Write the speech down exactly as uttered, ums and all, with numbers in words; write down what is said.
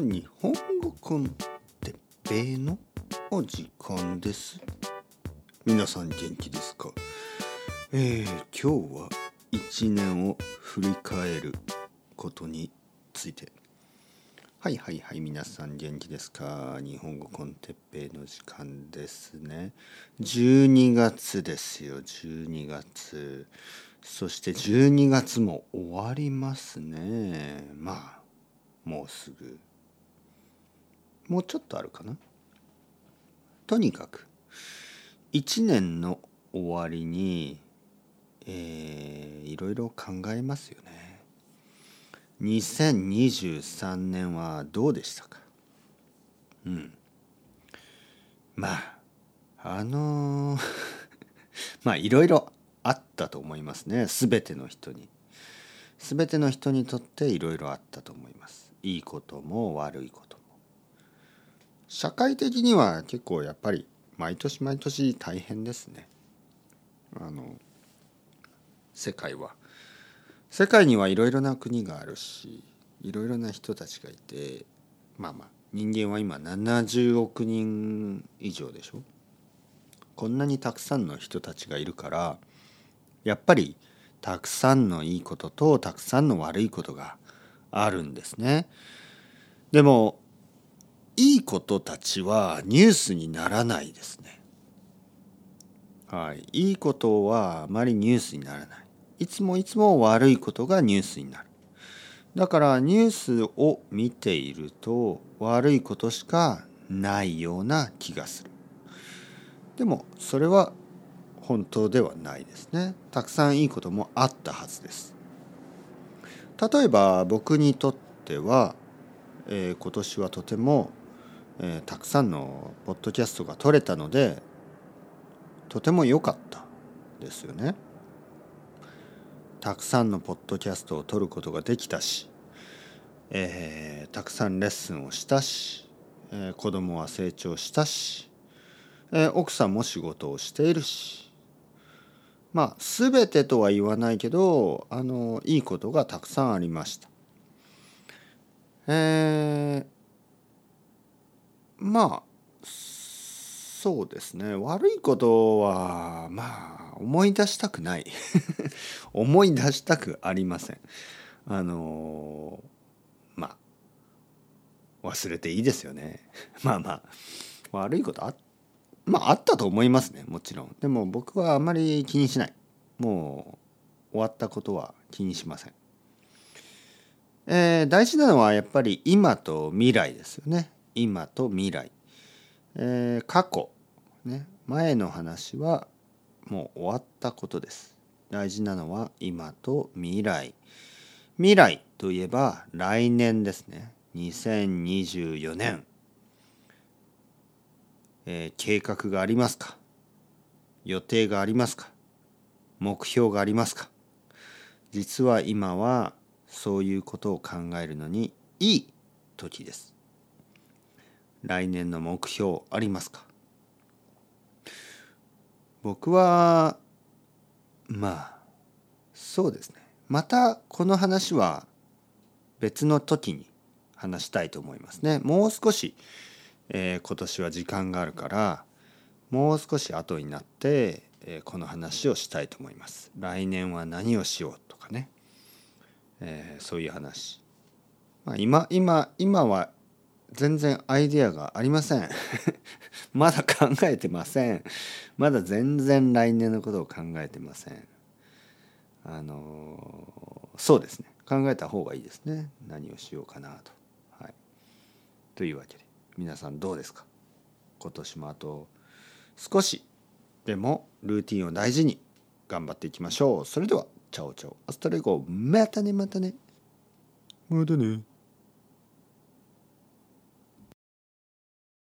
日本語コンテッペイのお時間です。皆さん元気ですか？えー、今日はいちねんを振り返ることについて。はいはいはい、皆さん元気ですか？日本語コンテッペイの時間ですね。じゅうにがつですよ、じゅうにがつ。そしてじゅうにがつも終わりますね。まあもうすぐ、もうちょっとあるかな。とにかくいちねんの終わりに、えー、いろいろ考えますよね。にせんにじゅうさんねんはどうでしたか？うん。まああのー、まあいろいろあったと思いますね。すべての人に、すべての人にとっていろいろあったと思います。いいことも悪いことも。社会的には結構やっぱり毎年毎年大変ですね。あの世界は世界にはいろいろな国があるし、いろいろな人たちがいて、まあまあ人間は今ななじゅうおくにん以上でしょ。こんなにたくさんの人たちがいるから、やっぱりたくさんのいいこととたくさんの悪いことがあるんですね。でもいいことたちはニュースにならないですね。はい、いいことはあまりニュースにならない。いつもいつも悪いことがニュースになる。だからニュースを見ていると悪いことしかないような気がする。でもそれは本当ではないですね。たくさんいいこともあったはずです。例えば僕にとっては、えー、今年はとても、えー、たくさんのポッドキャストが撮れたので、とても良かったですよね。たくさんのポッドキャストを撮ることができたし、えー、たくさんレッスンをしたし、えー、子供は成長したし、えー、奥さんも仕事をしているし、まあ、全てとは言わないけど、あのいいことがたくさんありました。えー、まあそうですね、悪いことはまあ思い出したくない思い出したくありません。あのまあ忘れていいですよねまあまあ悪いことあってまああったと思いますね、もちろん。でも僕はあまり気にしない。もう終わったことは気にしません。えー、大事なのはやっぱり今と未来ですよね。今と未来。えー、過去、ね、前の話はもう終わったことです。大事なのは今と未来。未来といえば来年ですね。にせんにじゅうよねん。えー、計画がありますか？予定がありますか？目標がありますか？実は今はそういうことを考えるのにいい時です。来年の目標ありますか？僕はまあそうですね。またこの話は別の時に話したいと思いますね。もう少しえー、今年は時間があるからもう少し後になって、えー、この話をしたいと思います。来年は何をしようとかね、えー、そういう話、まあ、今今今は全然アイデアがありませんまだ考えてません。まだ全然来年のことを考えてません。あのー、そうですね、考えた方がいいですね。何をしようかなと、はい、というわけで皆さんどうですか？今年もあと少しでもルーティンを大事に頑張っていきましょう。それではチャオチャオアスタレゴ、またねまたねまたね。